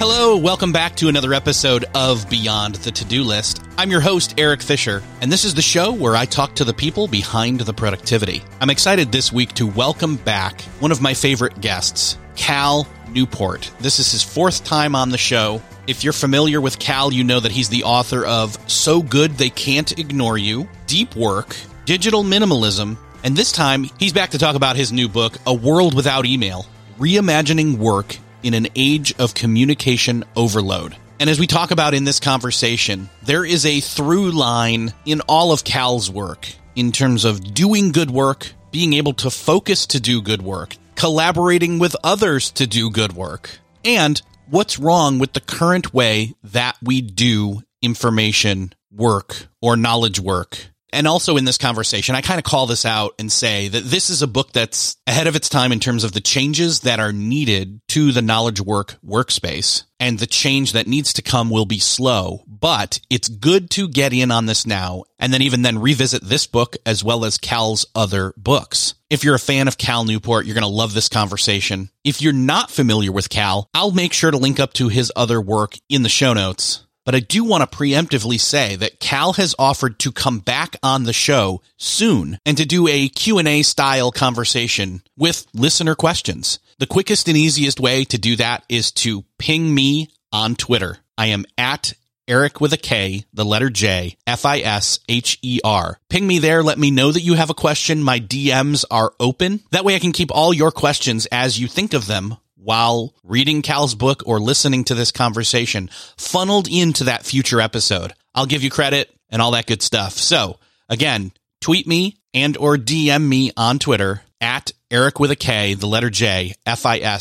Hello, welcome back to another episode of Beyond the To-Do List. I'm your host, Eric Fisher, and this is the show where I talk to the people behind the productivity. I'm excited this week to welcome back one of my favorite guests, Cal Newport. This is his fourth time on the show. If you're familiar with Cal, you know that he's the author of So Good They Can't Ignore You, Deep Work, Digital Minimalism, and this time he's back to talk about his new book, A World Without Email, Reimagining Work in an Age of Communication Overload. And as we talk about in this conversation, there is a through line in all of Cal's work in terms of doing good work, being able to focus to do good work, collaborating with others to do good work, and what's wrong with the current way that we do information work or knowledge work. And also in this conversation, I kind of call this out and say that this is a book that's ahead of its time in terms of the changes that are needed to the knowledge work workspace. And the change that needs to come will be slow, but it's good to get in on this now and then even then revisit this book as well as Cal's other books. If you're a fan of Cal Newport, you're going to love this conversation. If you're not familiar with Cal, I'll make sure to link up to his other work in the show notes. But I do want to preemptively say that Cal has offered to come back on the show soon and to do a Q&A style conversation with listener questions. The quickest and easiest way to do that is to ping me on Twitter. I am at Eric with a K, the letter J, Fisher. Ping me there. Let me know that you have a question. My DMs are open. That way I can keep all your questions as you think of them while reading Cal's book or listening to this conversation, funneled into that future episode. I'll give you credit and all that good stuff. So again, tweet me and or DM me on Twitter at Eric with a K, the letter J, Fisher.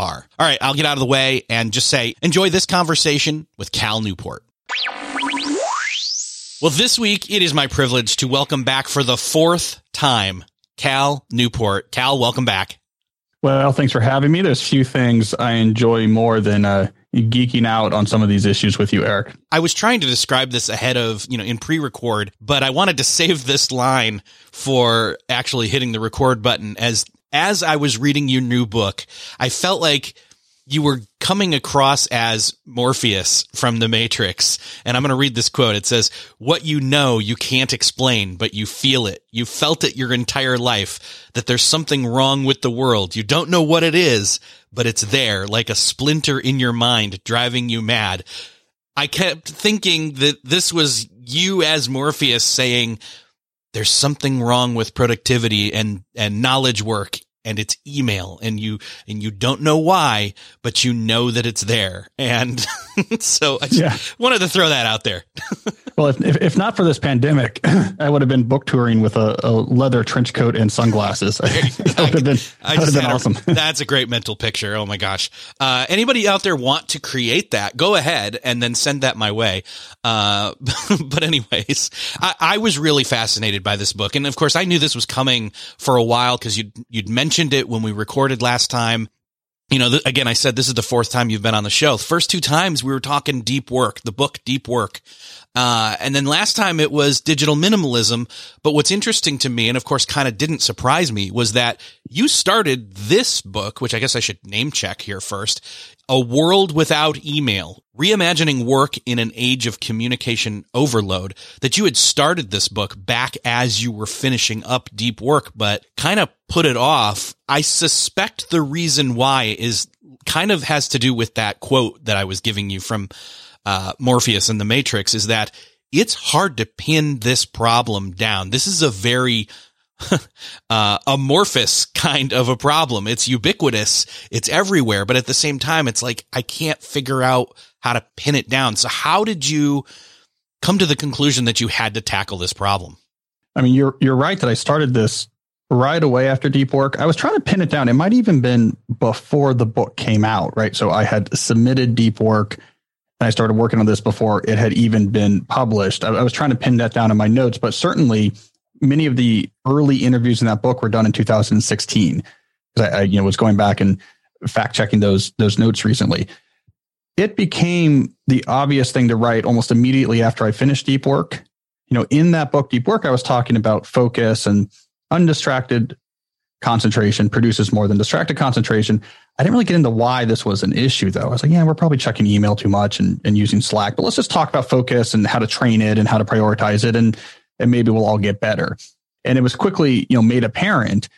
All right, I'll get out of the way and just say, enjoy this conversation with Cal Newport. Well, this week, it is my privilege to welcome back for the fourth time, Cal Newport. Cal, welcome back. Well, thanks for having me. There's few things I enjoy more than geeking out on some of these issues with you, Eric. I was trying to describe this ahead of, in pre-record, but I wanted to save this line for actually hitting the record button. As I was reading your new book, I felt like you were coming across as Morpheus from The Matrix. And I'm going to read this quote. It says, "What you know, you can't explain, but you feel it. You felt it your entire life, that there's something wrong with the world. You don't know what it is, but it's there, like a splinter in your mind, driving you mad." I kept thinking that this was you as Morpheus saying, there's something wrong with productivity and knowledge work. And it's email, and you don't know why, but you know that it's there. And so I just wanted to throw that out there. Well, if not for this pandemic, I would have been book touring with a leather trench coat and sunglasses. That would have been awesome. That's a great mental picture. Oh my gosh. Anybody out there want to create that, go ahead and then send that my way. But anyways, I was really fascinated by this book. And of course I knew this was coming for a while because you'd mentioned it when we recorded last time. Again, I said this is the fourth time you've been on the show. The first two times we were talking Deep Work, the book Deep Work. And then last time it was Digital Minimalism. But what's interesting to me, and of course kind of didn't surprise me, was that you started this book, which I guess I should name check here first, A World Without Email, Reimagining Work in an Age of Communication Overload, that you had started this book back as you were finishing up Deep Work, but kind of put it off. I suspect the reason why is kind of has to do with that quote that I was giving you from Morpheus and The Matrix, is that it's hard to pin this problem down. This is a very amorphous kind of a problem. It's ubiquitous. It's everywhere. But at the same time, it's like, I can't figure out how to pin it down. So how did you come to the conclusion that you had to tackle this problem? I mean, you're right that I started this right away after Deep Work. I was trying to pin it down. It might even been before the book came out, right? So I had submitted Deep Work and I started working on this before it had even been published. I was trying to pin that down in my notes, but certainly many of the early interviews in that book were done in 2016. Because I was going back and fact checking those notes recently. It became the obvious thing to write almost immediately after I finished Deep Work. You know, in that book, Deep Work, I was talking about focus and undistracted concentration produces more than distracted concentration. I didn't really get into why this was an issue, though. I was like, yeah, we're probably checking email too much and using Slack, but let's just talk about focus and how to train it and how to prioritize it, and maybe we'll all get better. And it was quickly, made apparent,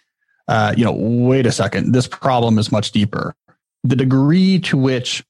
wait a second, this problem is much deeper. The degree to which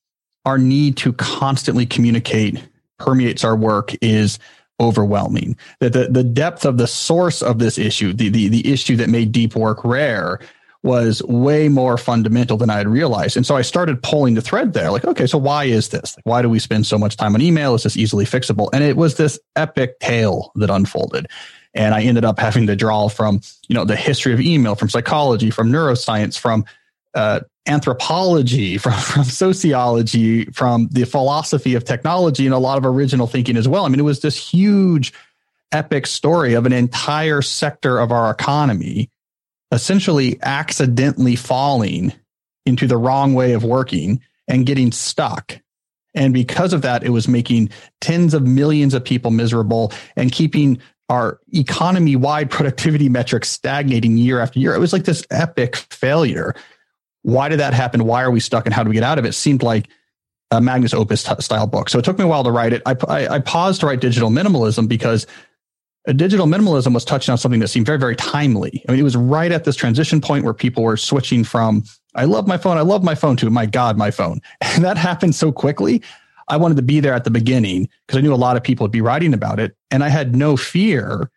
our need to constantly communicate permeates our work is overwhelming. That the depth of the source of this issue, the issue that made Deep Work rare, was way more fundamental than I had realized. And so I started pulling the thread there. Like, okay, so why is this? Why do we spend so much time on email? Is this easily fixable? And it was this epic tale that unfolded. And I ended up having to draw from, the history of email, from psychology, from neuroscience, from anthropology, from sociology, from the philosophy of technology, and a lot of original thinking as well. I mean, it was this huge, epic story of an entire sector of our economy essentially accidentally falling into the wrong way of working and getting stuck. And because of that, it was making tens of millions of people miserable and keeping our economy-wide productivity metrics stagnating year after year. It was like this epic failure. Why did that happen? Why are we stuck? And how do we get out of it? It seemed like a Magnus Opus style book. So it took me a while to write it. I paused to write Digital Minimalism because Digital Minimalism was touching on something that seemed very, very timely. I mean, it was right at this transition point where people were switching from, I love my phone to, my God, my phone. And that happened so quickly. I wanted to be there at the beginning because I knew a lot of people would be writing about it. And I had no fear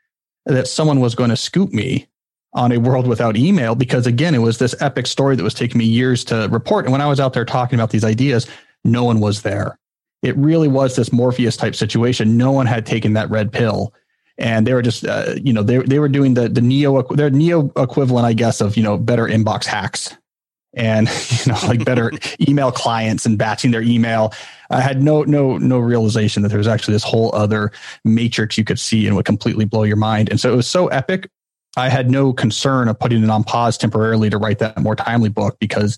that someone was going to scoop me on A World Without Email, because again, it was this epic story that was taking me years to report. And when I was out there talking about these ideas, no one was there. It really was this Morpheus type situation. No one had taken that red pill. And they were just, they were doing the Neo equivalent, I guess, of, better inbox hacks and, like better email clients and batching their email. I had no realization that there was actually this whole other matrix you could see and would completely blow your mind. And so it was so epic. I had no concern of putting it on pause temporarily to write that more timely book because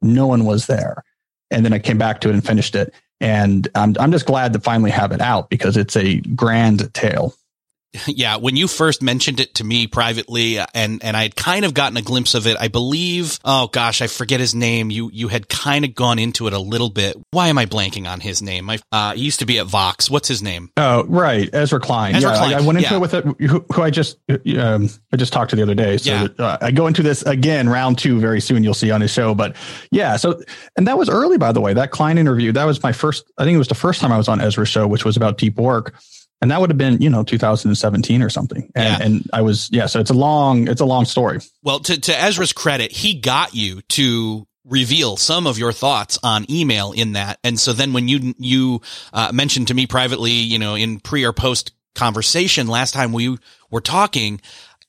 no one was there. And then I came back to it and finished it. And I'm just glad to finally have it out because it's a grand tale. Yeah. When you first mentioned it to me privately and I had kind of gotten a glimpse of it, I believe, oh gosh, I forget his name. You had kind of gone into it a little bit. Why am I blanking on his name? He used to be at Vox. What's his name? Oh, right. Ezra Klein. I went into it with who I just talked to the other day. So yeah. I go into this again, round two, very soon you'll see on his show, but yeah. So, and that was early, by the way, that Klein interview, that was the first time I was on Ezra's show, which was about Deep Work. And that would have been, 2017 or something. And, yeah. And I was, yeah, so it's a long story. Well, to Ezra's credit, he got you to reveal some of your thoughts on email in that. And so then when you mentioned to me privately, in pre or post conversation last time we were talking,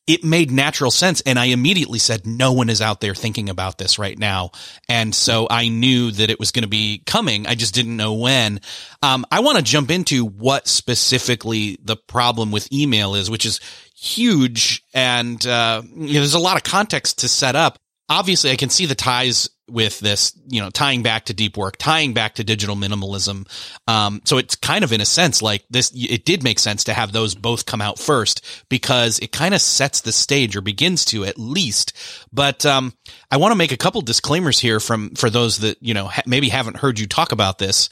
it made natural sense. And I immediately said, no one is out there thinking about this right now. And so I knew that it was going to be coming. I just didn't know when. I want to jump into what specifically the problem with email is, which is huge. And there's a lot of context to set up. Obviously, I can see the ties with this, tying back to Deep Work, tying back to Digital Minimalism. So it's kind of in a sense like this, it did make sense to have those both come out first because it kind of sets the stage or begins to at least. But, I want to make a couple disclaimers here for those that, maybe haven't heard you talk about this,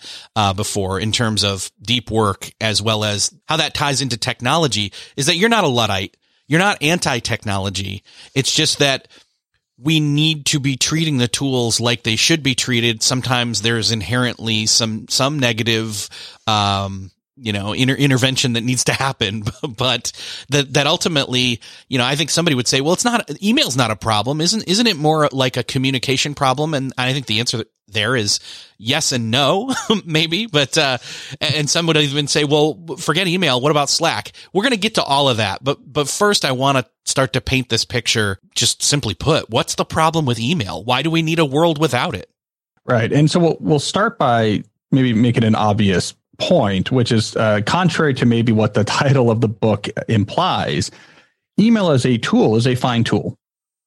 before in terms of Deep Work as well as how that ties into technology is that you're not a Luddite. You're not anti-technology. It's just that we need to be treating the tools like they should be treated. Sometimes there's inherently some negative intervention that needs to happen, but that ultimately, I think somebody would say, well, it's not, email's not a problem. Isn't it more like a communication problem? And I think the answer there is yes and no, maybe, but, and some would even say, well, forget email. What about Slack? We're going to get to all of that. But first I want to start to paint this picture. Just simply put, what's the problem with email? Why do we need a world without it? Right. And so we'll start by maybe making an obvious point, which is contrary to maybe what the title of the book implies, email as a tool is a fine tool.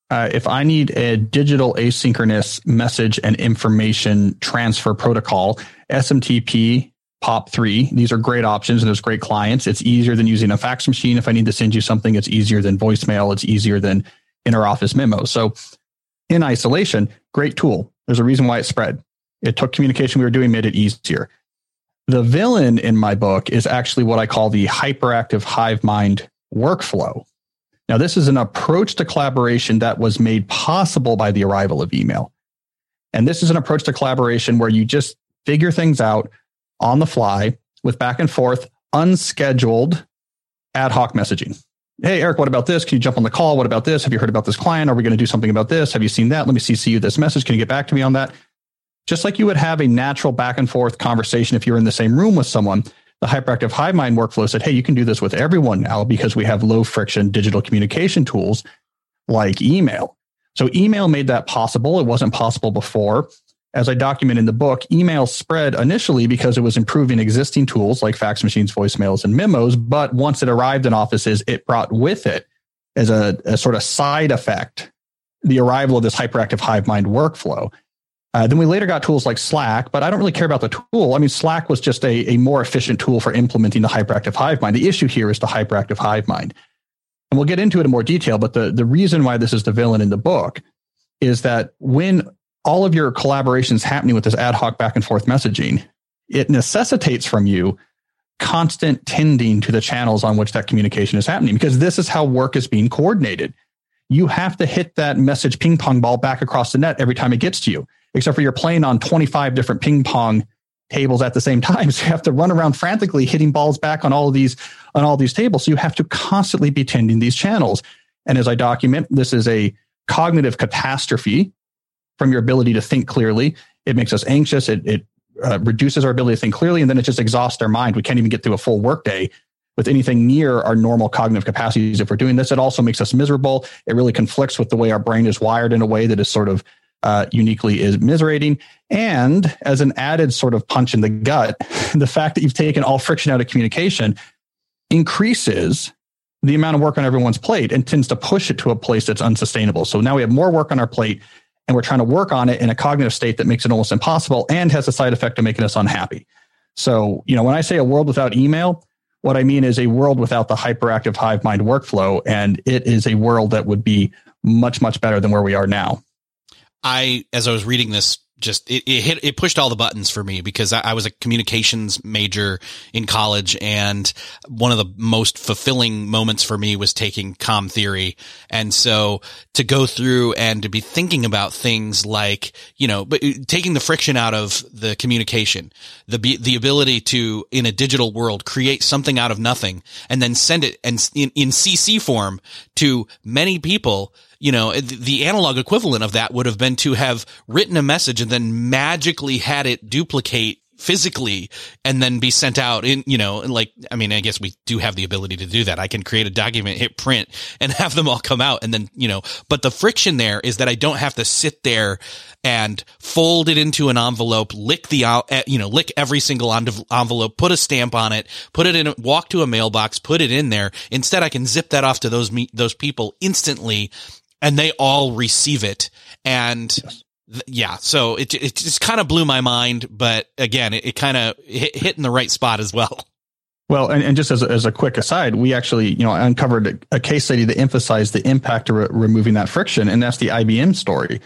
If I need a digital asynchronous message and information transfer protocol, SMTP, POP3, these are great options and there's great clients. It's easier than using a fax machine. If I need to send you something, it's easier than voicemail. It's easier than interoffice memos. So in isolation, great tool. There's a reason why it spread. It took communication we were doing, made it easier. The villain in my book is actually what I call the hyperactive hive mind workflow. Now, this is an approach to collaboration that was made possible by the arrival of email. And this is an approach to collaboration where you just figure things out on the fly with back and forth, unscheduled ad hoc messaging. Hey, Eric, what about this? Can you jump on the call? What about this? Have you heard about this client? Are we going to do something about this? Have you seen that? Let me CC you this message. Can you get back to me on that? Just like you would have a natural back and forth conversation if you're in the same room with someone, the hyperactive hive mind workflow said, hey, you can do this with everyone now because we have low friction digital communication tools like email. So email made that possible. It wasn't possible before. As I document in the book, email spread initially because it was improving existing tools like fax machines, voicemails, and memos. But once it arrived in offices, it brought with it as a sort of side effect, the arrival of this hyperactive hive mind workflow. Then we later got tools like Slack, but I don't really care about the tool. I mean, Slack was just a more efficient tool for implementing the hyperactive hive mind. The issue here is the hyperactive hive mind. And we'll get into it in more detail, but the reason why this is the villain in the book is that when all of your collaboration's happening with this ad hoc back and forth messaging, it necessitates from you constant tending to the channels on which that communication is happening, because this is how work is being coordinated. You have to hit that message ping pong ball back across the net every time it gets to you, except for you're playing on 25 different ping pong tables at the same time. So you have to run around frantically hitting balls back on all these tables. So you have to constantly be tending these channels. And as I document, this is a cognitive catastrophe from your ability to think clearly. It makes us anxious. It reduces our ability to think clearly. And then it just exhausts our mind. We can't even get through a full workday with anything near our normal cognitive capacities. If we're doing this, it also makes us miserable. It really conflicts with the way our brain is wired in a way that is sort of uniquely is miserating. And as an added sort of punch in the gut, the fact that you've taken all friction out of communication increases the amount of work on everyone's plate and tends to push it to a place that's unsustainable. So now we have more work on our plate and we're trying to work on it in a cognitive state that makes it almost impossible and has a side effect of making us unhappy. So, when I say a world without email, what I mean is a world without the hyperactive hive mind workflow. And it is a world that would be much, much better than where we are now. As I was reading this, just it pushed all the buttons for me, because I was a communications major in college, and one of the most fulfilling moments for me was taking comm theory. And so to go through and to be thinking about things like, but taking the friction out of the communication, the ability to, in a digital world, create something out of nothing and then send it and in CC form to many people. The analog equivalent of that would have been to have written a message and then magically had it duplicate physically and then be sent out in, I guess we do have the ability to do that. I can create a document, hit print, and have them all come out. And then, but the friction there is that I don't have to sit there and fold it into an envelope, lick every single envelope, put a stamp on it, put it in, walk to a mailbox, put it in there. Instead, I can zip that off to those people instantly, and they all receive it. And yes. Yeah, so it just kind of blew my mind, but again, it kind of hit in the right spot as well. Well, and just as a quick aside, we actually uncovered a case study that emphasized the impact of removing that friction, and that's the IBM story,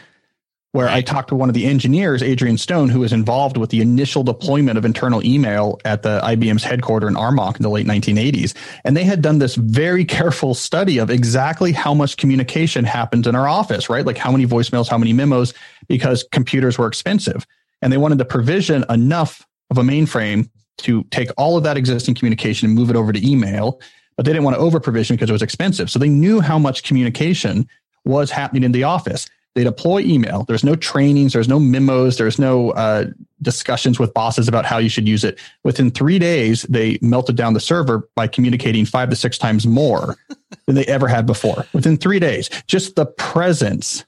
where right. I talked to one of the engineers, Adrian Stone, who was involved with the initial deployment of internal email at the IBM's headquarters in Armonk in the late 1980s, and they had done this very careful study of exactly how much communication happens in our office, right? Like how many voicemails, how many memos, because computers were expensive, and they wanted to provision enough of a mainframe to take all of that existing communication and move it over to email, but they didn't want to over provision because it was expensive. So they knew how much communication was happening in the office. They deploy email. There's no trainings. There's no memos. There's no discussions with bosses about how you should use it. Within 3 days, they melted down the server by communicating 5 to 6 times more than they ever had before. Within 3 days, just the presence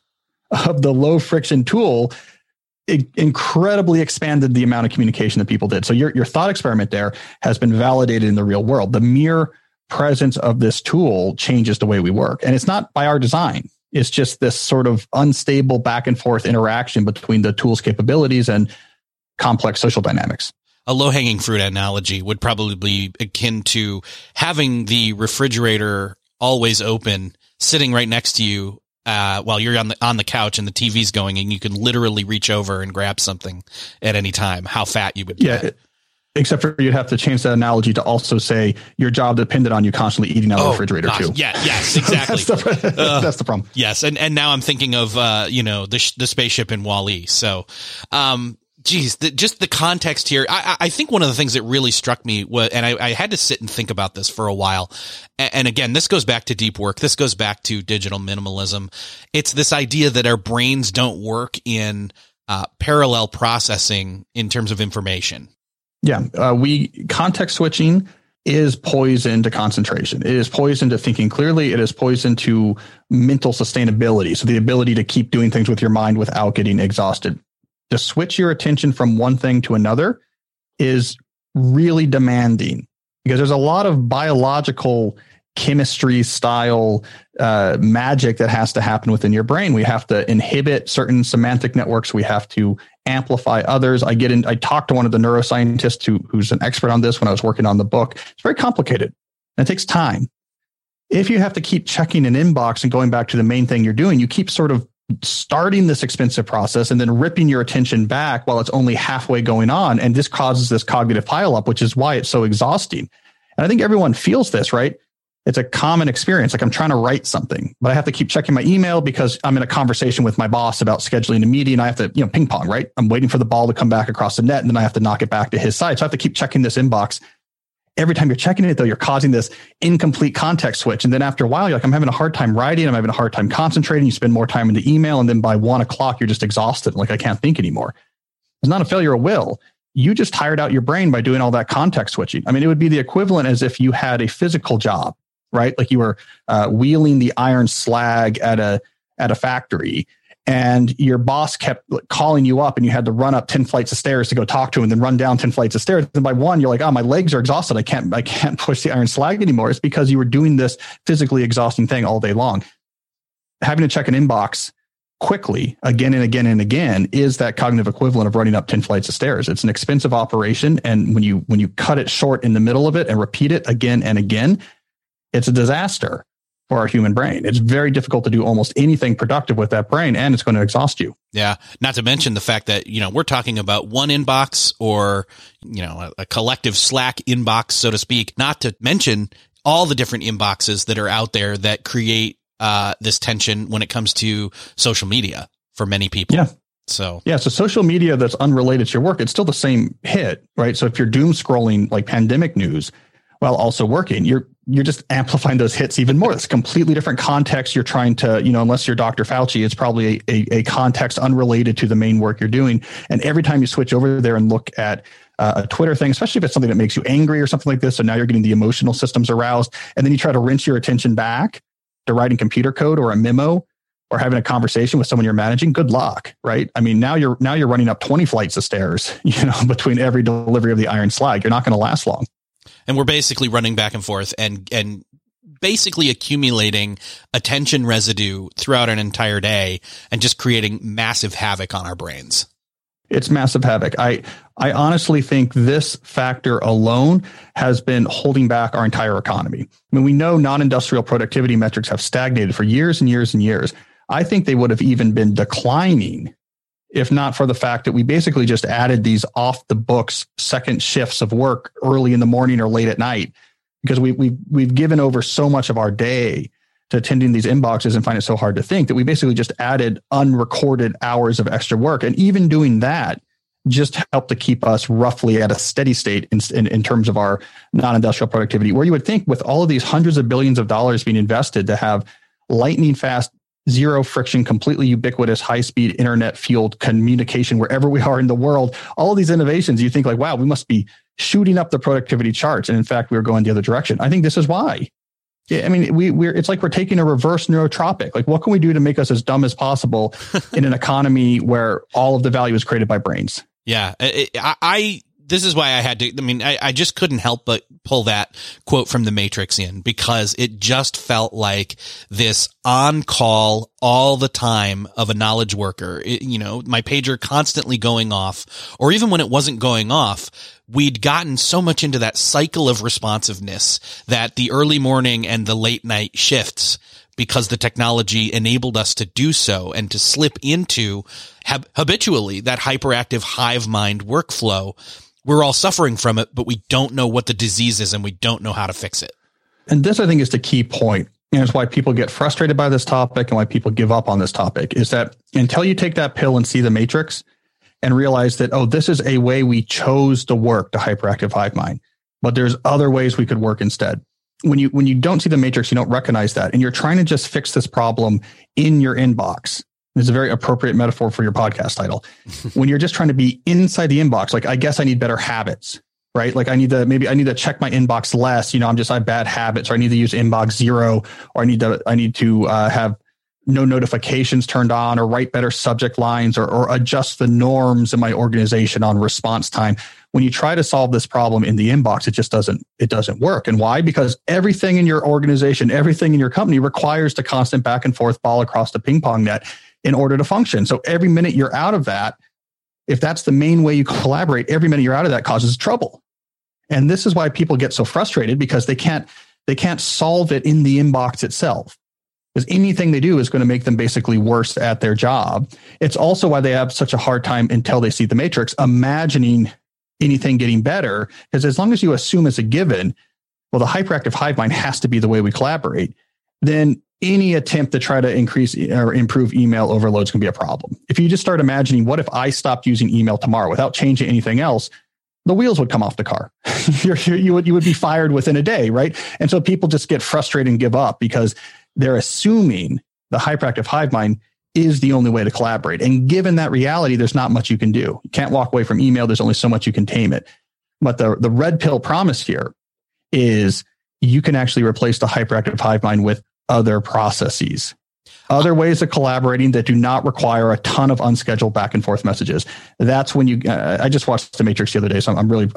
of the low friction tool, it incredibly expanded the amount of communication that people did. So your thought experiment there has been validated in the real world. The mere presence of this tool changes the way we work. And it's not by our design. It's just this sort of unstable back and forth interaction between the tool's capabilities and complex social dynamics. A low-hanging fruit analogy would probably be akin to having the refrigerator always open, sitting right next to you while you're on the couch and the TV's going, and you can literally reach over and grab something at any time. How fat you would get. Yeah, except for you'd have to change that analogy to also say your job depended on you constantly eating out of the refrigerator too. Yeah, yes, exactly. That's the problem. Yes, and now I'm thinking of the spaceship in WALL-E. So, just the context here. I think one of the things that really struck me was, and I had to sit and think about this for a while. And again, this goes back to deep work. This goes back to digital minimalism. It's this idea that our brains don't work in parallel processing in terms of information. Yeah. Context switching is poison to concentration. It is poison to thinking clearly. It is poison to mental sustainability. So the ability to keep doing things with your mind without getting exhausted. To switch your attention from one thing to another is really demanding because there's a lot of biological chemistry style magic that has to happen within your brain. We have to inhibit certain semantic networks. We have to amplify others. I talked to one of the neuroscientists who's an expert on this when I was working on the book. It's very complicated and it takes time. If you have to keep checking an inbox and going back to the main thing you're doing, you keep sort of starting this expensive process and then ripping your attention back while it's only halfway going on. And this causes this cognitive pileup, which is why it's so exhausting. And I think everyone feels this, right? It's a common experience. Like I'm trying to write something, but I have to keep checking my email because I'm in a conversation with my boss about scheduling a meeting. I have to, ping pong, right? I'm waiting for the ball to come back across the net and then I have to knock it back to his side. So I have to keep checking this inbox. Every time you're checking it, though, you're causing this incomplete context switch. And then after a while, you're like, I'm having a hard time writing. I'm having a hard time concentrating. You spend more time in the email. And then by 1 o'clock, you're just exhausted. Like, I can't think anymore. It's not a failure of will. You just tired out your brain by doing all that context switching. I mean, it would be the equivalent as if you had a physical job, right? Like you were wheeling the iron slag at a factory. And your boss kept calling you up and you had to run up 10 flights of stairs to go talk to him and then run down 10 flights of stairs. And by one, you're like, oh, my legs are exhausted. I can't push the iron slag anymore. It's because you were doing this physically exhausting thing all day long. Having to check an inbox quickly again and again and again is that cognitive equivalent of running up 10 flights of stairs. It's an expensive operation. And when you cut it short in the middle of it and repeat it again and again, it's a disaster. Our human brain. It's very difficult to do almost anything productive with that brain, and it's going to exhaust you. Yeah. Not to mention the fact that, we're talking about one inbox or, a collective Slack inbox, so to speak, not to mention all the different inboxes that are out there that create this tension when it comes to social media for many people. Yeah. So social media that's unrelated to your work, it's still the same hit, right? So if you're doom scrolling like pandemic news while also working, you're just amplifying those hits even more. It's completely different context. You're trying to, unless you're Dr. Fauci, it's probably a context unrelated to the main work you're doing. And every time you switch over there and look at a Twitter thing, especially if it's something that makes you angry or something like this. So now you're getting the emotional systems aroused. And then you try to wrench your attention back to writing computer code or a memo or having a conversation with someone you're managing. Good luck, right? I mean, now you're running up 20 flights of stairs, between every delivery of the iron slag. You're not going to last long. And we're basically running back and forth and basically accumulating attention residue throughout an entire day and just creating massive havoc on our brains. It's massive havoc. I honestly think this factor alone has been holding back our entire economy. I mean, we know non-industrial productivity metrics have stagnated for years and years and years. I think they would have even been declining if not for the fact that we basically just added these off the books second shifts of work early in the morning or late at night, because we've given over so much of our day to attending these inboxes and find it so hard to think that we basically just added unrecorded hours of extra work. And even doing that just help to keep us roughly at a steady state in terms of our non-industrial productivity, where you would think with all of these hundreds of billions of dollars being invested to have lightning fast, zero friction, completely ubiquitous, high-speed internet-fueled communication wherever we are in the world, all of these innovations, you think like, wow, we must be shooting up the productivity charts. And in fact, we were going the other direction. I think this is why. Yeah, I mean, it's like we're taking a reverse neurotropic. Like, what can we do to make us as dumb as possible in an economy where all of the value is created by brains? Yeah, this is why I had to. I mean, I just couldn't help but pull that quote from The Matrix in, because it just felt like this on-call all the time of a knowledge worker. My pager constantly going off, or even when it wasn't going off, we'd gotten so much into that cycle of responsiveness that the early morning and the late night shifts, because the technology enabled us to do so and to slip into habitually that hyperactive hive mind workflow. We're all suffering from it, but we don't know what the disease is and we don't know how to fix it. And this, I think, is the key point. And it's why people get frustrated by this topic and why people give up on this topic, is that until you take that pill and see The Matrix and realize that, oh, this is a way we chose to work, the hyperactive hive mind, but there's other ways we could work instead. When you don't see The Matrix, you don't recognize that. And you're trying to just fix this problem in your inbox. It's a very appropriate metaphor for your podcast title. When you're just trying to be inside the inbox, like, I guess I need better habits, right? Like, I need to check my inbox less. I have bad habits, or I need to use Inbox Zero, or I need to have no notifications turned on, or write better subject lines, or adjust the norms in my organization on response time. When you try to solve this problem in the inbox, it just doesn't work. And why? Because everything in your organization, everything in your company requires the constant back and forth ball across the ping pong net in order to function. So every minute you're out of that, if that's the main way you collaborate, every minute you're out of that causes trouble. And this is why people get so frustrated, because they can't solve it in the inbox itself. Because anything they do is going to make them basically worse at their job. It's also why they have such a hard time, until they see The Matrix, imagining anything getting better. Because as long as you assume it's a given, well, the hyperactive hive mind has to be the way we collaborate, then any attempt to try to increase or improve email overloads can be a problem. If you just start imagining, what if I stopped using email tomorrow without changing anything else? The wheels would come off the car. You would be fired within a day, right? And so people just get frustrated and give up, because they're assuming the hyperactive hive mind is the only way to collaborate. And given that reality, there's not much you can do. You can't walk away from email. There's only so much you can tame it. But the red pill promise here is you can actually replace the hyperactive hive mind with other processes, other ways of collaborating that do not require a ton of unscheduled back and forth messages. That's when you, I just watched The Matrix the other day, so I'm really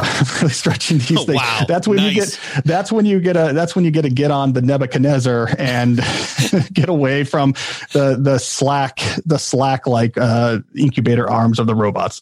stretching these things. Wow, that's when you get to get on the Nebuchadnezzar and get away from the Slack incubator arms of the robots.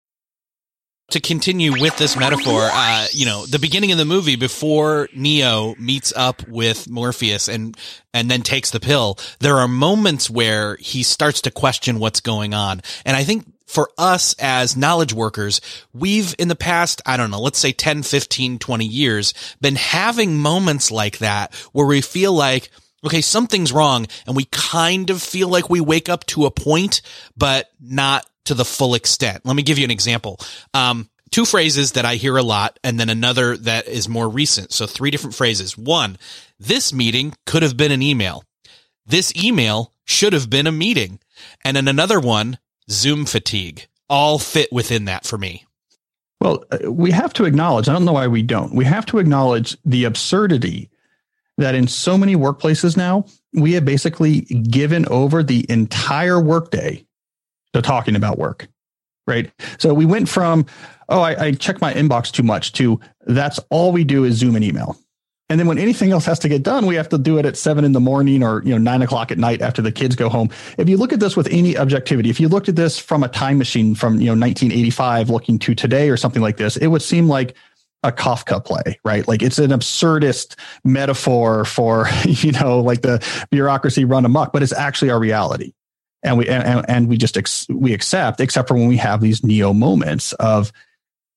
To continue with this metaphor, the beginning of the movie before Neo meets up with Morpheus and then takes the pill, there are moments where he starts to question what's going on. And I think for us as knowledge workers, we've in the past, I don't know, let's say 10, 15, 20 years, been having moments like that where we feel like, okay, something's wrong, and we kind of feel like we wake up to a point, but not to the full extent. Let me give you an example. Two phrases that I hear a lot, and then another that is more recent. So three different phrases. One, this meeting could have been an email. This email should have been a meeting. And then another one, Zoom fatigue. All fit within that for me. Well, we have to acknowledge, I don't know why we don't, we have to acknowledge the absurdity that in so many workplaces now, we have basically given over the entire workday to talking about work, right? So we went from, I check my inbox too much, to that's all we do is Zoom and email. And then when anything else has to get done, we have to do it at 7 a.m. or 9 p.m. at night after the kids go home. If you look at this with any objectivity, if you looked at this from a time machine from 1985 looking to today or something like this, it would seem like a Kafka play, right? Like it's an absurdist metaphor for, like the bureaucracy run amok, but it's actually our reality. And we accept, except for when we have these Neo moments of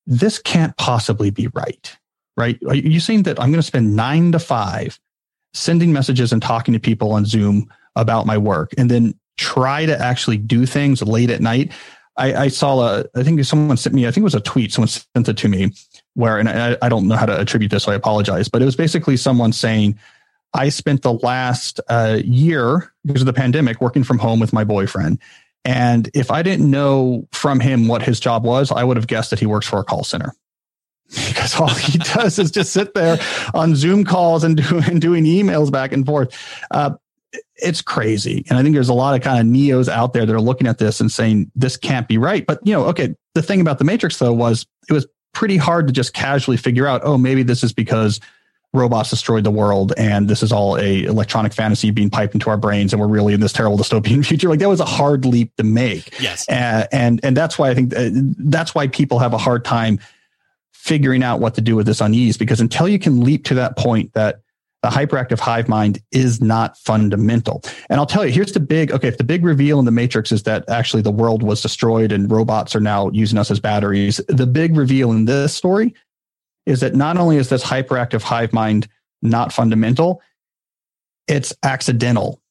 this can't possibly be right, right? Are you saying that I'm going to spend 9 to 5 sending messages and talking to people on Zoom about my work and then try to actually do things late at night? Someone sent it to me where, and I don't know how to attribute this, so I apologize, but it was basically someone saying, I spent the last year because of the pandemic working from home with my boyfriend. And if I didn't know from him what his job was, I would have guessed that he works for a call center, because all he does is just sit there on Zoom calls and doing emails back and forth. It's crazy. And I think there's a lot of kind of Neos out there that are looking at this and saying, this can't be right. But, the thing about The Matrix, though, was it was pretty hard to just casually figure out, maybe this is because robots destroyed the world and this is all a electronic fantasy being piped into our brains and we're really in this terrible dystopian future. Like that was a hard leap to make. Yes. And that's why I think that's why people have a hard time figuring out what to do with this unease, because until you can leap to that point that the hyperactive hive mind is not fundamental. And I'll tell you, here's the big reveal in The Matrix is that actually the world was destroyed and robots are now using us as batteries. The big reveal in this story is that not only is this hyperactive hive mind not fundamental, it's accidental.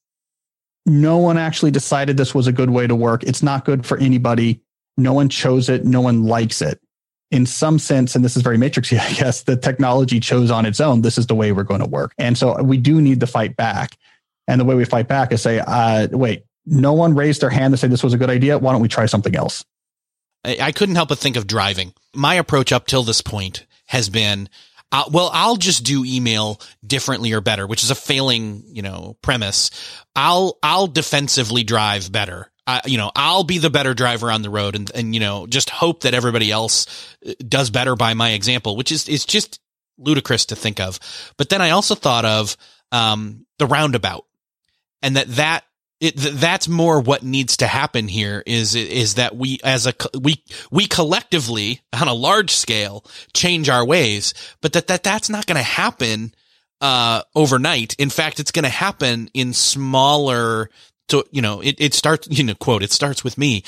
No one actually decided this was a good way to work. It's not good for anybody. No one chose it. No one likes it. In some sense, and this is very Matrixy, I guess, the technology chose on its own, this is the way we're going to work. And so we do need to fight back. And the way we fight back is say, no one raised their hand to say this was a good idea. Why don't we try something else? I couldn't help but think of driving. My approach up till this point has been, I'll just do email differently or better, which is a failing, premise. I'll defensively drive better. I'll be the better driver on the road and just hope that everybody else does better by my example, which is just ludicrous to think of. But then I also thought of the roundabout, and that's more what needs to happen here is that we as we collectively on a large scale change our ways, but that's not going to happen overnight. In fact, it's going to happen in smaller. So, you know, it starts, you know, quote, it starts with me.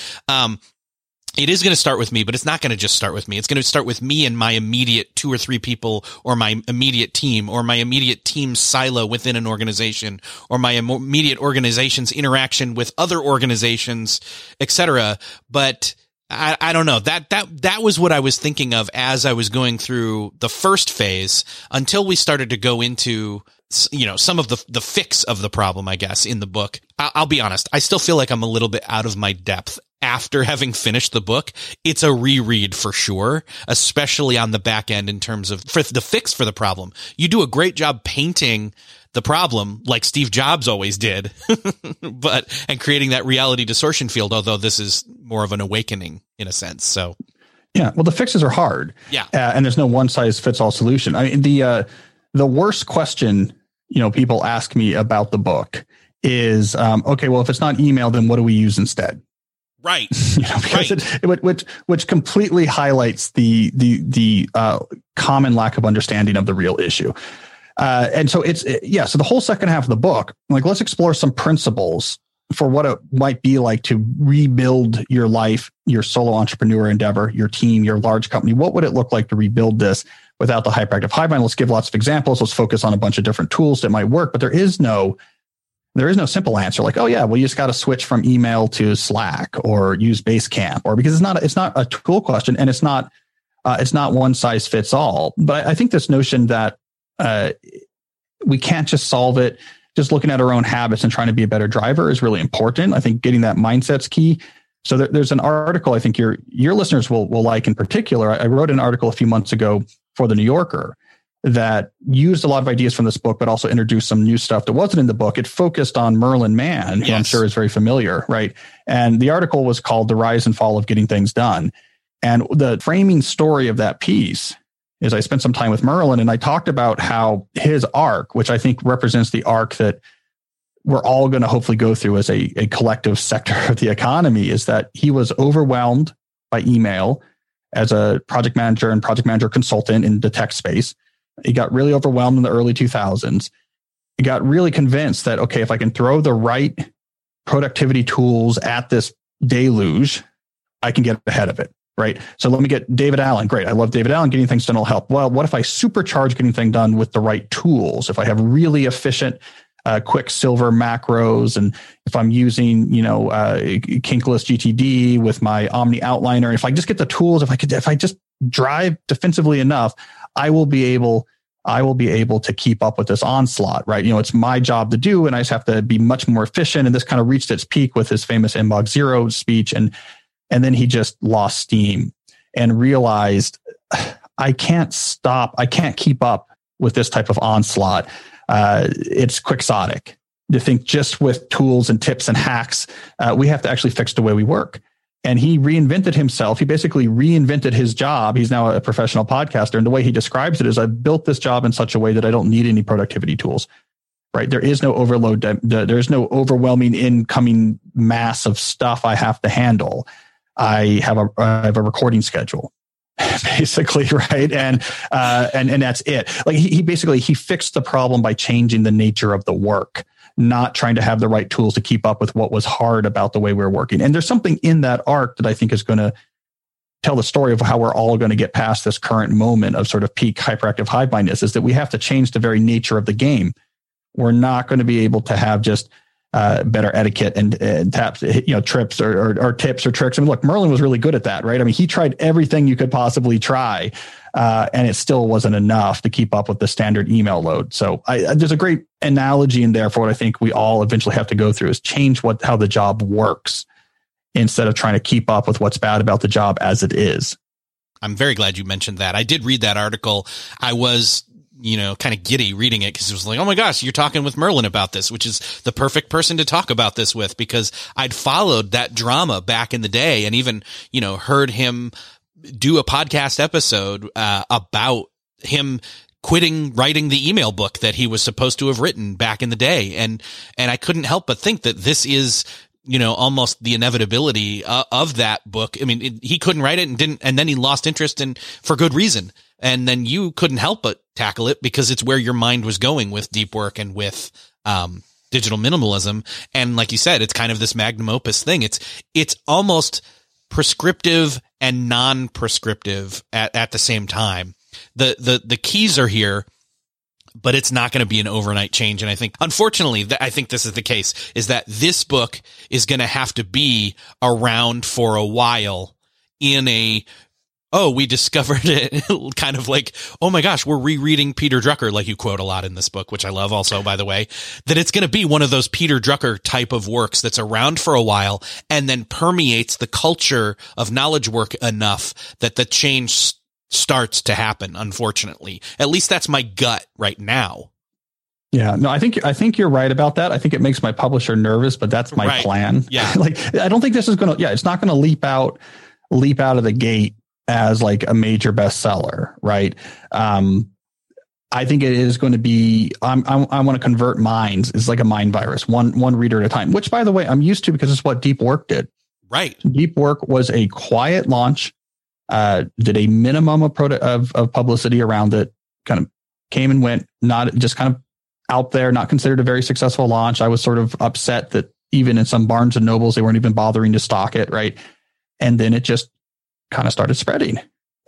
It is going to start with me, but it's not going to just start with me. It's going to start with me and my immediate 2 or 3 people, or my immediate team, or my immediate team silo within an organization, or my immediate organization's interaction with other organizations, etc. But I don't know. That was what I was thinking of as I was going through the first phase, until we started to go into, you know, some of the fix of the problem, I guess, in the book. I'll be honest, I still feel like I'm a little bit out of my depth after having finished the book. It's a reread for sure, especially on the back end in terms of for the fix for the problem. You do a great job painting the problem like Steve Jobs always did, and creating that reality distortion field, although this is more of an awakening in a sense. So, yeah, well, the fixes are hard. Yeah. And there's no one size fits all solution. I mean, the worst question, you know, people ask me about the book is, okay, well, if it's not email, then what do we use instead? Right. You know, because right. Which completely highlights the common lack of understanding of the real issue. And so so the whole second half of the book, like, let's explore some principles for what it might be like to rebuild your life, your solo entrepreneur endeavor, your team, your large company. What would it look like to rebuild this without the hyperactive hive mind? Let's give lots of examples. Let's focus on a bunch of different tools that might work, but there is no simple answer. Like, oh yeah, well, you just got to switch from email to Slack or use Basecamp, or because it's not a tool question, and it's not one size fits all. But I think this notion that we can't just solve it just looking at our own habits and trying to be a better driver is really important. I think getting that mindset's key. So there's an article I think your listeners will like in particular. I wrote an article a few months ago for The New Yorker that used a lot of ideas from this book, but also introduced some new stuff that wasn't in the book. It focused on Merlin Mann, who I'm sure is very familiar, right? And the article was called The Rise and Fall of Getting Things Done. And the framing story of that piece is I spent some time with Merlin, and I talked about how his arc, which I think represents the arc that we're all going to hopefully go through as a collective sector of the economy, is that he was overwhelmed by email as a project manager and project manager consultant in the tech space. He got really overwhelmed in the early 2000s. He got really convinced that, okay, if I can throw the right productivity tools at this deluge, I can get ahead of it, right? So let me get David Allen. Great. I love David Allen. Getting Things Done will help. Well, what if I supercharge Getting Things Done with the right tools? If I have really efficient Quicksilver macros, and if I'm using, you know, Kinkless GTD with my Omni Outliner, if I just get the tools, if I just drive defensively enough, I will be able to keep up with this onslaught, right? You know, it's my job to do, and I just have to be much more efficient. And this kind of reached its peak with his famous Inbox Zero speech. And then he just lost steam and realized, I can't keep up with this type of onslaught. It's quixotic to think just with tools and tips and hacks. We have to actually fix the way we work. And he reinvented himself. He basically reinvented his job. He's now a professional podcaster. And the way he describes it is, I built this job in such a way that I don't need any productivity tools, right? There is no overload. There is no overwhelming incoming mass of stuff I have to handle. I have a recording schedule, basically, right? And that's it. Like he fixed the problem by changing the nature of the work, not trying to have the right tools to keep up with what was hard about the way we were working. And there's something in that arc that I think is going to tell the story of how we're all going to get past this current moment of sort of peak hyperactive hive mindness, is that we have to change the very nature of the game. We're not going to be able to have just better etiquette and taps, you know, trips or tips or tricks. I mean, look, Merlin was really good at that, right? I mean, he tried everything you could possibly try, and it still wasn't enough to keep up with the standard email load. So there's a great analogy in there for what I think we all eventually have to go through, is change how the job works instead of trying to keep up with what's bad about the job as it is. I'm very glad you mentioned that. I did read that article. I was, you know, kind of giddy reading it, because it was like, oh my gosh, you're talking with Merlin about this, which is the perfect person to talk about this with, because I'd followed that drama back in the day, and even, you know, heard him do a podcast episode about him quitting writing the email book that he was supposed to have written back in the day. And I couldn't help but think that this is, you know, almost the inevitability of that book. I mean, he couldn't write it and didn't, and then he lost interest, and for good reason. And then you couldn't help but tackle it because it's where your mind was going with deep work and with, digital minimalism. And like you said, it's kind of this magnum opus thing. It's almost prescriptive and non-prescriptive at the same time. The keys are here, but it's not going to be an overnight change. And I think, unfortunately, I think this is the case, is that this book is going to have to be around for a while in a, oh, we discovered it, kind of like, oh my gosh, we're rereading Peter Drucker, like you quote a lot in this book, which I love also, by the way, that it's going to be one of those Peter Drucker type of works that's around for a while and then permeates the culture of knowledge work enough that the change starts to happen, unfortunately. At least that's my gut right now. Yeah, no, I think you're right about that. I think it makes my publisher nervous, but that's my plan. Yeah. Like, I don't think this is going to, it's not going to leap out of the gate as like a major bestseller, right? I think it is going to be. I want to convert minds. It's like a mind virus, one reader at a time. Which, by the way, I'm used to because it's what Deep Work did. Right. Deep Work was a quiet launch. Did a minimum of publicity around it. Kind of came and went. Not just kind of out there. Not considered a very successful launch. I was sort of upset that even in some Barnes and Nobles they weren't even bothering to stock it. Right. And then it just kind of started spreading.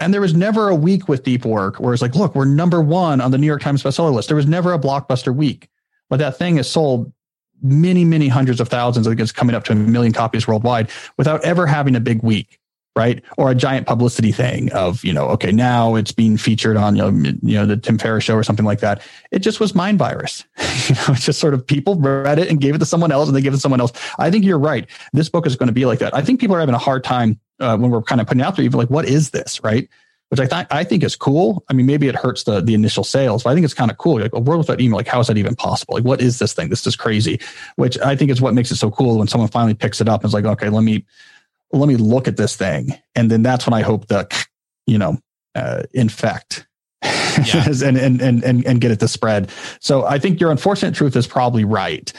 And there was never a week with Deep Work where it's like, look, we're number one on the New York Times bestseller list. There was never a blockbuster week. But that thing has sold many, many hundreds of thousands. I think it's coming up to 1 million copies worldwide without ever having a big week, right? Or a giant publicity thing of, okay, now it's being featured on, the Tim Ferriss show or something like that. It just was mind virus. It's just sort of people read it and gave it to someone else and they give it to someone else. I think you're right. This book is going to be like that. I think people are having a hard time when we're kind of putting out there, even like, what is this, right? Which I think is cool. I mean, maybe it hurts the initial sales, but I think it's kind of cool. Like, a world without email, like, how is that even possible? Like, what is this thing? This is crazy. Which I think is what makes it so cool when someone finally picks it up and is like, okay, let me look at this thing. And then that's when I hope the, infect and get it to spread. So I think your unfortunate truth is probably right.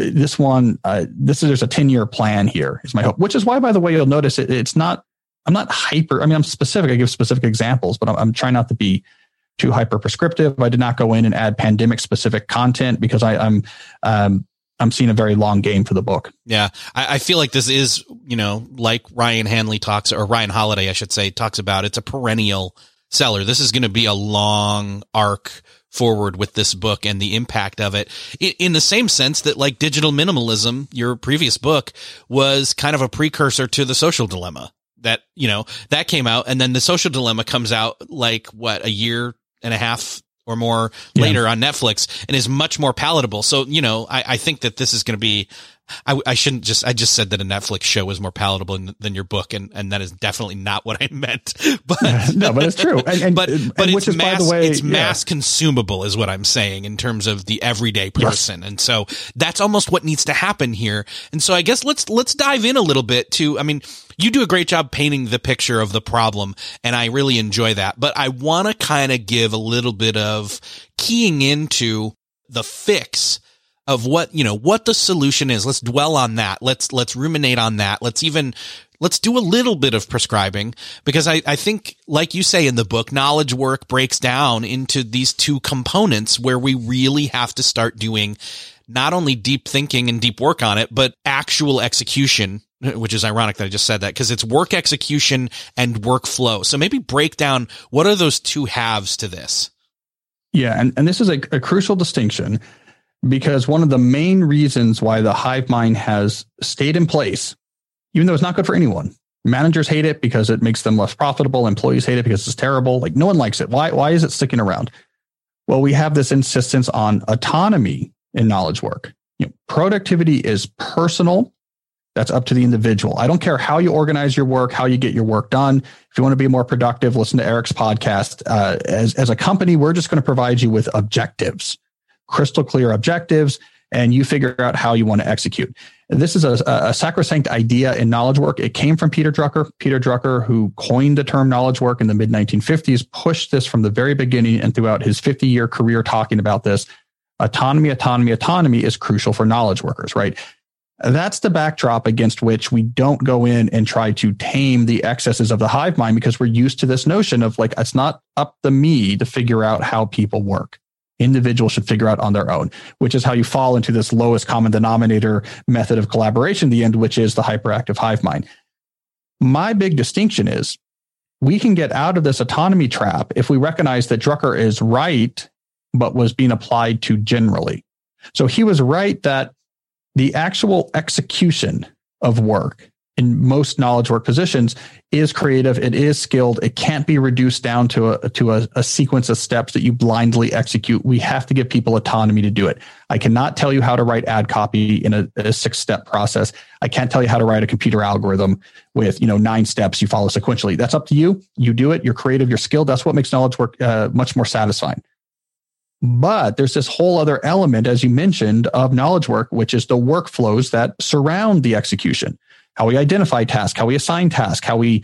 This one, there's a 10-year plan here is my hope, which is why, by the way, you'll notice it's not, I'm not hyper. I mean, I'm specific. I give specific examples, but I'm trying not to be too hyper prescriptive. I did not go in and add pandemic specific content because I'm seeing a very long game for the book. Yeah. I feel like this is, like Ryan Holiday, I should say, talks about, it's a perennial seller. This is going to be a long arc forward with this book and the impact of it, in the same sense that, like, Digital Minimalism, your previous book, was kind of a precursor to The Social Dilemma that, that came out. And then The Social Dilemma comes out like a year and a half or more later on Netflix and is much more palatable. So, I think that this is going to be, I just said that a Netflix show was more palatable than your book. And that is definitely not what I meant, but no, but it's true. But which it's, is, mass, by the way, it's mass consumable is what I'm saying in terms of the everyday person. Yes. And so that's almost what needs to happen here. And so I guess let's dive in a little bit to, I mean, you do a great job painting the picture of the problem, and I really enjoy that. But I want to kind of give a little bit of keying into the fix of what, what the solution is. Let's dwell on that. Let's ruminate on that. Let's do a little bit of prescribing, because I think, like you say in the book, knowledge work breaks down into these two components where we really have to start doing not only deep thinking and deep work on it, but actual execution, which is ironic that I just said that, because it's work execution and workflow. So maybe break down, what are those two halves to this? Yeah. And this is a crucial distinction, because one of the main reasons why the hive mind has stayed in place, even though it's not good for anyone, managers hate it because it makes them less profitable. Employees hate it because it's terrible. Like, no one likes it. Why is it sticking around? Well, we have this insistence on autonomy in knowledge work. Productivity is personal. That's up to the individual. I don't care how you organize your work, how you get your work done. If you want to be more productive, listen to Eric's podcast. As a company, we're just going to provide you with objectives. Crystal clear objectives. and you figure out how you want to execute. This is a sacrosanct idea in knowledge work. It came from Peter Drucker. Peter Drucker, who coined the term knowledge work in the mid-1950s, pushed this from the very beginning and throughout his 50-year career talking about this. Autonomy is crucial for knowledge workers, right? That's the backdrop against which we don't go in and try to tame the excesses of the hive mind, because we're used to this notion of like, it's not up to me to figure out how people work. Individuals should figure out on their own, which is how you fall into this lowest common denominator method of collaboration, the end, which is the hyperactive hive mind. My big distinction is we can get out of this autonomy trap if we recognize that Drucker is right, but was being applied to generally. So he was right that the actual execution of work in most knowledge work positions is creative. It is skilled. It can't be reduced down to a sequence of steps that you blindly execute. We have to give people autonomy to do it. I cannot tell you how to write ad copy in a 6-step process. I can't tell you how to write a computer algorithm with 9 steps you follow sequentially. That's up to you. You do it. You're creative. You're skilled. That's what makes knowledge work much more satisfying. But there's this whole other element, as you mentioned, of knowledge work, which is the workflows that surround the execution, how we identify tasks, how we assign tasks, how we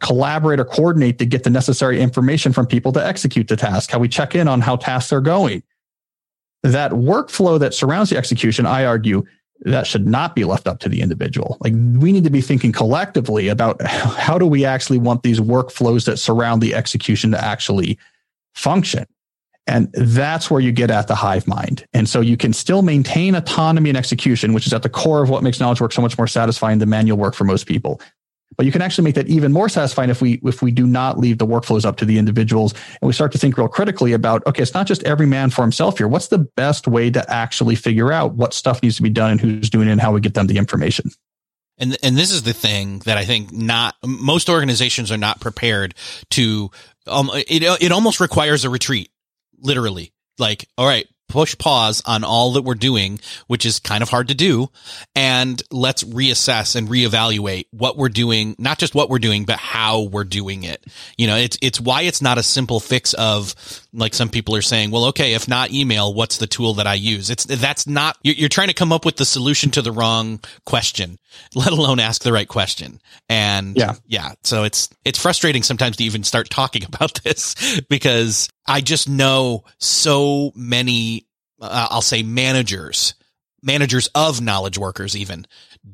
collaborate or coordinate to get the necessary information from people to execute the task, how we check in on how tasks are going. That workflow that surrounds the execution, I argue, that should not be left up to the individual. Like, we need to be thinking collectively about how do we actually want these workflows that surround the execution to actually function. And that's where you get at the hive mind. And so you can still maintain autonomy and execution, which is at the core of what makes knowledge work so much more satisfying than manual work for most people. But you can actually make that even more satisfying if we do not leave the workflows up to the individuals, and we start to think real critically about, okay, it's not just every man for himself here. What's the best way to actually figure out what stuff needs to be done and who's doing it and how we get them the information? And this is the thing that I think most organizations are not prepared to, it almost requires a retreat. Literally, like, all right, push pause on all that we're doing, which is kind of hard to do. And let's reassess and reevaluate what we're doing, not just what we're doing, but how we're doing it. It's why it's not a simple fix of, like, some people are saying, well, okay, if not email, what's the tool that I use? You're trying to come up with the solution to the wrong question, let alone ask the right question. And yeah. So it's frustrating sometimes to even start talking about this, because I just know so many, I'll say managers of knowledge workers even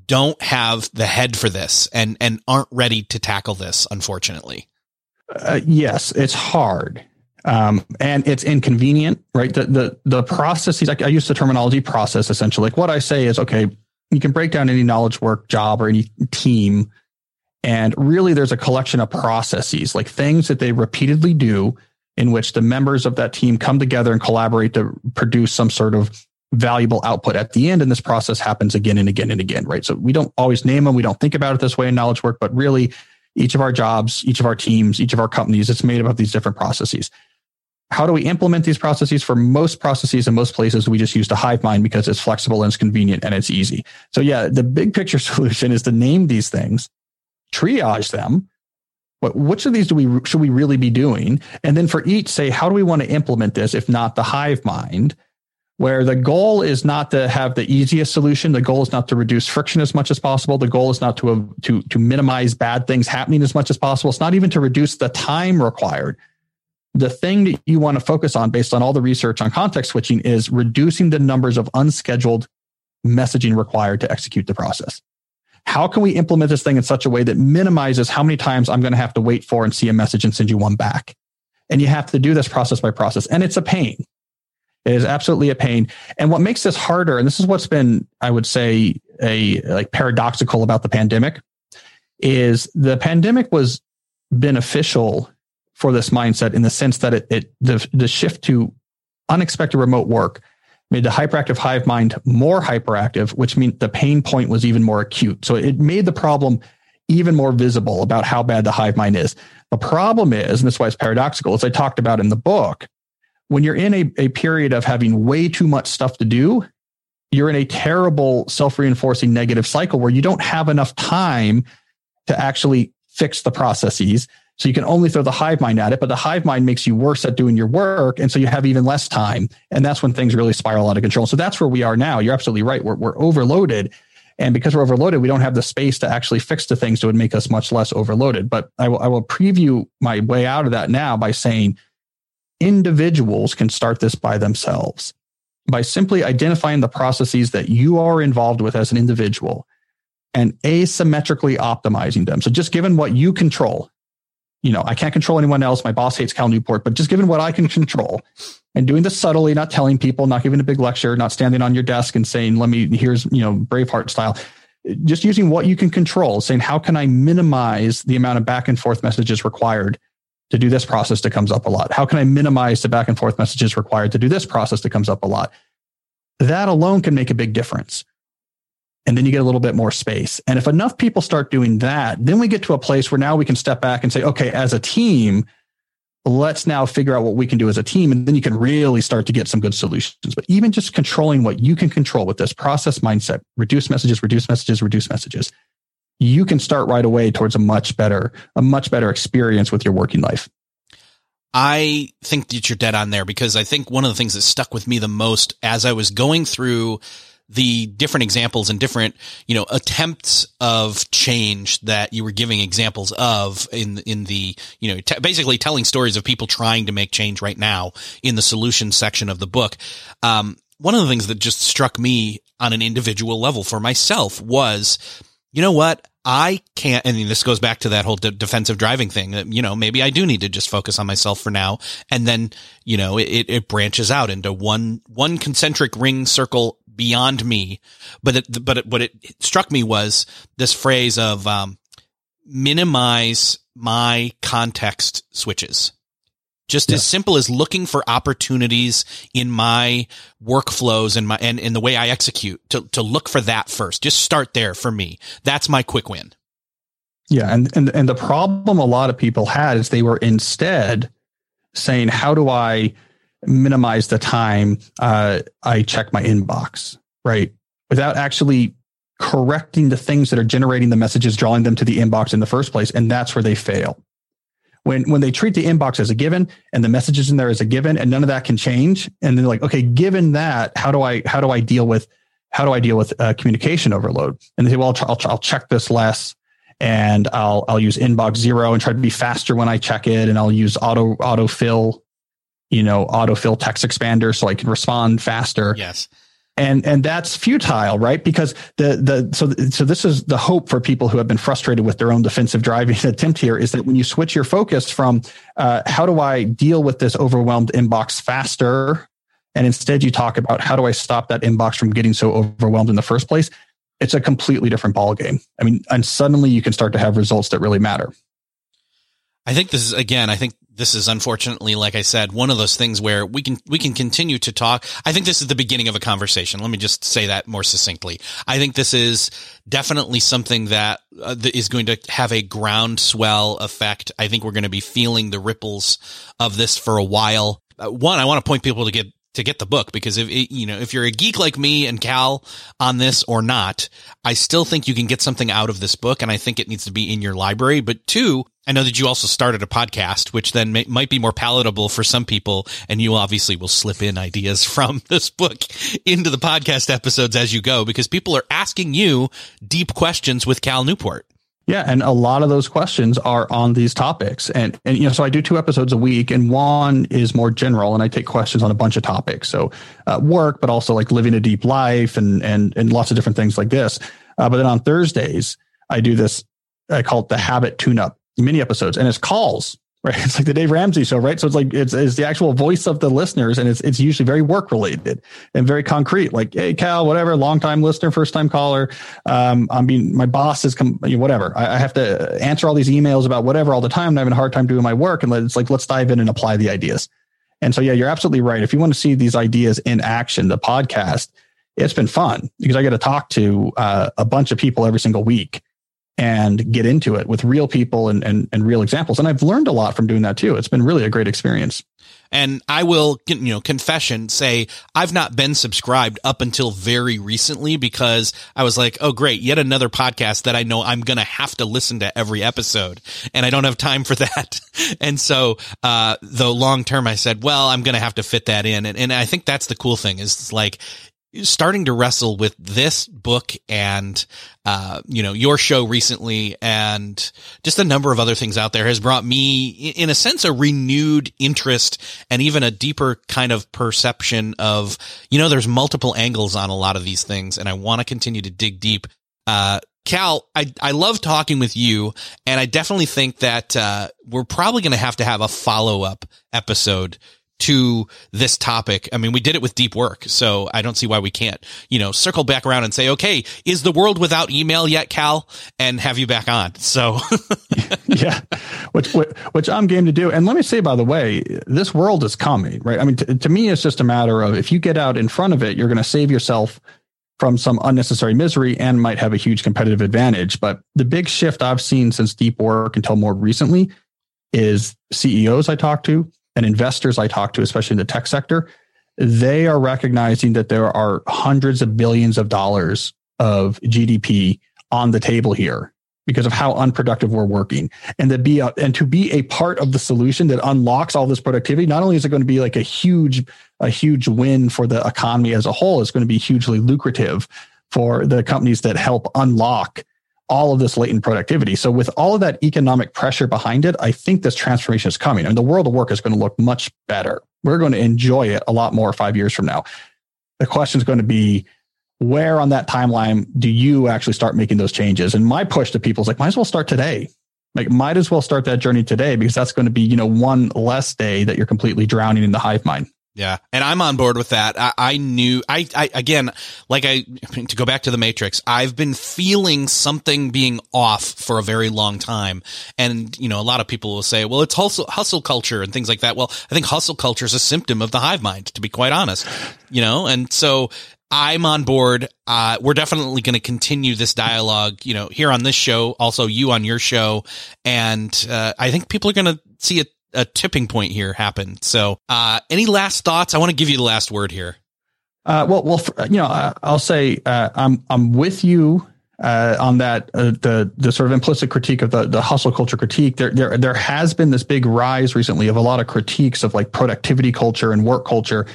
don't have the head for this and aren't ready to tackle this, unfortunately. Yes, it's hard. And it's inconvenient, right? The processes, I use the terminology process essentially. Like, what I say is, okay, you can break down any knowledge work job or any team, and really there's a collection of processes, like things that they repeatedly do in which the members of that team come together and collaborate to produce some sort of valuable output at the end. And this process happens again and again and again, right? So we don't always name them. We don't think about it this way in knowledge work, but really each of our jobs, each of our teams, each of our companies, it's made up of these different processes. How do we implement these processes? For most processes in most places, we just use the hive mind because it's flexible and it's convenient and it's easy. So yeah, the big picture solution is to name these things, triage them. Which of these should we really be doing? And then for each, say, how do we want to implement this, if not the hive mind, where the goal is not to have the easiest solution. The goal is not to reduce friction as much as possible. The goal is not to minimize bad things happening as much as possible. It's not even to reduce the time required. The thing that you want to focus on, based on all the research on context switching, is reducing the numbers of unscheduled messaging required to execute the process. How can we implement this thing in such a way that minimizes how many times I'm going to have to wait for and see a message and send you one back? And you have to do this process by process. And it's a pain. It is absolutely a pain. And what makes this harder, and this is what's been, I would say, paradoxical about the pandemic, is the pandemic was beneficial for this mindset in the sense that the shift to unexpected remote work made the hyperactive hive mind more hyperactive, which means the pain point was even more acute. So it made the problem even more visible about how bad the hive mind is. The problem is, and that's why it's paradoxical, as I talked about in the book, when you're in a period of having way too much stuff to do, you're in a terrible self-reinforcing negative cycle where you don't have enough time to actually fix the processes. So you can only throw the hive mind at it, but the hive mind makes you worse at doing your work. And so you have even less time. And that's when things really spiral out of control. So that's where we are now. You're absolutely right. We're overloaded. And because we're overloaded, we don't have the space to actually fix the things that would make us much less overloaded. But I will preview my way out of that now by saying individuals can start this by themselves, by simply identifying the processes that you are involved with as an individual and asymmetrically optimizing them. So just given what you control, I can't control anyone else. My boss hates Cal Newport, but just given what I can control and doing this subtly, not telling people, not giving a big lecture, not standing on your desk and saying, here's Braveheart style, just using what you can control, saying, how can I minimize the amount of back and forth messages required to do this process that comes up a lot? How can I minimize the back and forth messages required to do this process that comes up a lot? That alone can make a big difference. And then you get a little bit more space. And if enough people start doing that, then we get to a place where now we can step back and say, okay, as a team, let's now figure out what we can do as a team. And then you can really start to get some good solutions. But even just controlling what you can control with this process mindset, reduce messages, you can start right away towards a much better experience with your working life. I think that you're dead on there, because I think one of the things that stuck with me the most as I was going through the different examples and different, attempts of change that you were giving examples of in the basically telling stories of people trying to make change right now in the solution section of the book. One of the things that just struck me on an individual level for myself was, I can't, and this goes back to that whole defensive driving thing that, maybe I do need to just focus on myself for now. And then, it branches out into one concentric ring circle beyond me. But what it struck me was this phrase of, minimize my context switches. Just as simple as looking for opportunities in my workflows and in the way I execute to look for that first. Just start there for me. That's my quick win. Yeah. And the problem a lot of people had is they were instead saying, how do I minimize the time I check my inbox, right? Without actually correcting the things that are generating the messages, drawing them to the inbox in the first place. And that's where they fail. When they treat the inbox as a given and the messages in there as a given and none of that can change, and they're like, okay, given that, how do I deal with communication overload? And they say, well, I'll check this less, and I'll use Inbox Zero and try to be faster when I check it, and I'll use autofill text expander so I can respond faster. Yes. And that's futile, right? Because so this is the hope for people who have been frustrated with their own defensive driving attempt here, is that when you switch your focus from how do I deal with this overwhelmed inbox faster, and instead you talk about how do I stop that inbox from getting so overwhelmed in the first place, it's a completely different ballgame. I mean, and suddenly you can start to have results that really matter. I think this is unfortunately, like I said, one of those things where we can continue to talk. I think this is the beginning of a conversation. Let me just say that more succinctly. I think this is definitely something that is going to have a groundswell effect. I think we're going to be feeling the ripples of this for a while. One, I want to point people to get the book, because if you're a geek like me and Cal on this or not, I still think you can get something out of this book, and I think it needs to be in your library. But two, I know that you also started a podcast, which then might be more palatable for some people, and you obviously will slip in ideas from this book into the podcast episodes as you go, because people are asking you deep questions with Cal Newport. Yeah, and a lot of those questions are on these topics. And so I do 2 episodes a week, and one is more general, and I take questions on a bunch of topics. So work, but also like living a deep life and lots of different things like this. But then on Thursdays, I do this, I call it the Habit Tune-Up mini episodes, and it's calls, right? It's like the Dave Ramsey show, right? So it's like, it's the actual voice of the listeners, and it's usually very work related and very concrete. Like, hey, Cal, whatever, long time listener, first time caller. My boss has come, whatever. I have to answer all these emails about whatever all the time, and I'm having a hard time doing my work. And it's like, let's dive in and apply the ideas. And so, yeah, you're absolutely right. If you want to see these ideas in action, the podcast, it's been fun because I get to talk to a bunch of people every single week and get into it with real people and real examples. And I've learned a lot from doing that too. It's been really a great experience. And I will, confession, say I've not been subscribed up until very recently because I was like, oh, great, yet another podcast that I know I'm going to have to listen to every episode. And I don't have time for that. And so, though long term, I said, well, I'm going to have to fit that in. And I think that's the cool thing is like, starting to wrestle with this book and, your show recently and just a number of other things out there has brought me, in a sense, a renewed interest and even a deeper kind of perception of, there's multiple angles on a lot of these things. And I want to continue to dig deep. Cal, I love talking with you, and I definitely think that, we're probably going to have a follow-up episode to this topic. I mean, we did it with Deep Work, so I don't see why we can't, circle back around and say, okay, is the world without email yet, Cal? And have you back on. So yeah, which I'm game to do. And let me say, by the way, this world is coming, right? I mean, to me, it's just a matter of if you get out in front of it, you're going to save yourself from some unnecessary misery and might have a huge competitive advantage. But the big shift I've seen since Deep Work until more recently is CEOs I talk to, and investors I talk to, especially in the tech sector, they are recognizing that there are hundreds of billions of dollars of GDP on the table here because of how unproductive we're working. And to be a part of the solution that unlocks all this productivity, not only is it going to be like a huge win for the economy as a whole, it's going to be hugely lucrative for the companies that help unlock all of this latent productivity. So with all of that economic pressure behind it, I think this transformation is coming. I mean, the world of work is going to look much better. We're going to enjoy it a lot more 5 years from now. The question is going to be, where on that timeline do you actually start making those changes? And my push to people is like, might as well start today. Like, might as well start that journey today, because that's going to be, one less day that you're completely drowning in the hive mind. Yeah. And I'm on board with that. To go back to The Matrix, I've been feeling something being off for a very long time. And, a lot of people will say, well, it's hustle culture and things like that. Well, I think hustle culture is a symptom of the hive mind, to be quite honest, and so I'm on board. We're definitely going to continue this dialogue, here on this show, also you on your show. And, I think people are going to see a tipping point here happened. So, any last thoughts? I want to give you the last word here. I'll say, I'm with you, on that, the sort of implicit critique of the hustle culture critique. There has been this big rise recently of a lot of critiques of like productivity culture and work culture.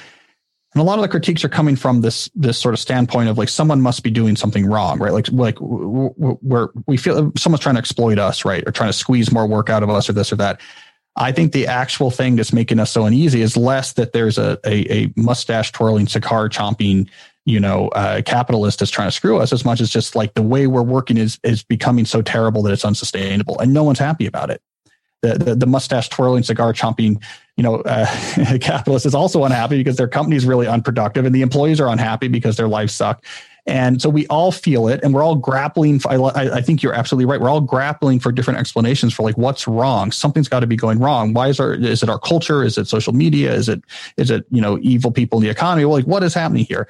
And a lot of the critiques are coming from this sort of standpoint of like, someone must be doing something wrong, right? Like we feel someone's trying to exploit us, right? Or trying to squeeze more work out of us or this or that. I think the actual thing that's making us so uneasy is less that there's a mustache twirling, cigar chomping, capitalist that's trying to screw us, as much as just like the way we're working is becoming so terrible that it's unsustainable and no one's happy about it. The mustache twirling, cigar chomping, capitalist is also unhappy because their company's really unproductive and the employees are unhappy because their lives suck. And so we all feel it, and we're all grappling. I think you're absolutely right. We're all grappling for different explanations for like, what's wrong? Something's got to be going wrong. Why is it our culture? Is it social media? Is it, evil people in the economy? Well, like, what is happening here?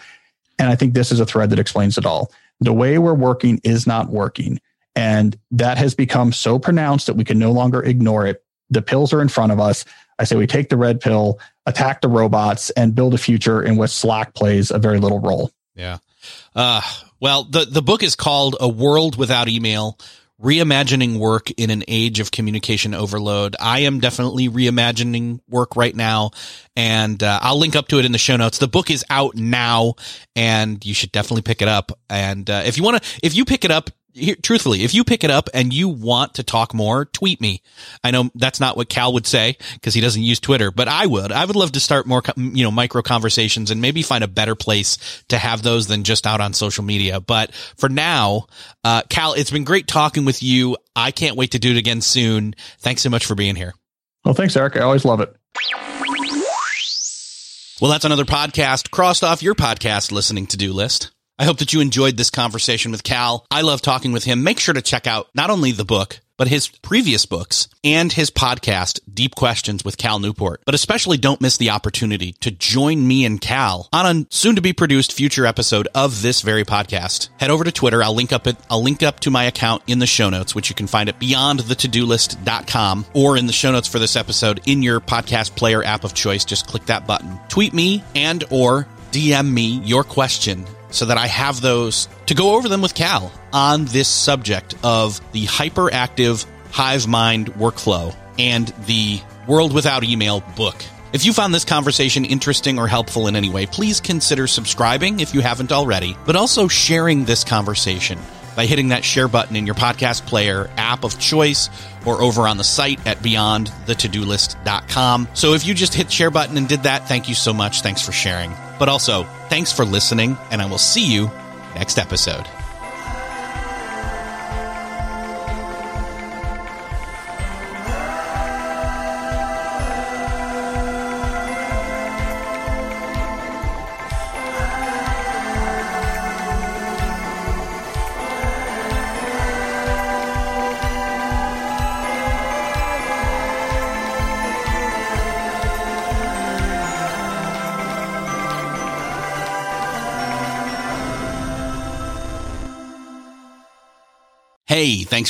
And I think this is a thread that explains it all. The way we're working is not working. And that has become so pronounced that we can no longer ignore it. The pills are in front of us. I say we take the red pill, attack the robots, and build a future in which Slack plays a very little role. Yeah. Well, the book is called A World Without Email, Reimagining Work in an Age of Communication Overload. I am definitely reimagining work right now, and I'll link up to it in the show notes. The book is out now, and you should definitely pick it up. And if you pick it up and you want to talk more, tweet me. I know that's not what Cal would say because he doesn't use Twitter, but I would love to start more, micro conversations and maybe find a better place to have those than just out on social media. But for now, Cal, it's been great talking with you. I can't wait to do it again soon. Thanks so much for being here. Well, thanks, Eric. I always love it. Well, that's another podcast crossed off your podcast listening to-do list. I hope that you enjoyed this conversation with Cal. I love talking with him. Make sure to check out not only the book, but his previous books and his podcast, Deep Questions with Cal Newport. But especially don't miss the opportunity to join me and Cal on a soon-to-be-produced future episode of this very podcast. Head over to Twitter. I'll link up to my account in the show notes, which you can find at beyondthetodolist.com, or in the show notes for this episode in your podcast player app of choice. Just click that button. Tweet me and or DM me your question so that I have those to go over them with Cal on this subject of the hyperactive hive mind workflow and the World Without Email book. If you found this conversation interesting or helpful in any way, please consider subscribing if you haven't already, but also sharing this conversation by hitting that share button in your podcast player app of choice or over on the site at beyondthetodolist.com. So if you just hit share button and did that, thank you so much. Thanks for sharing. But also, thanks for listening, and I will see you next episode. Hey, thanks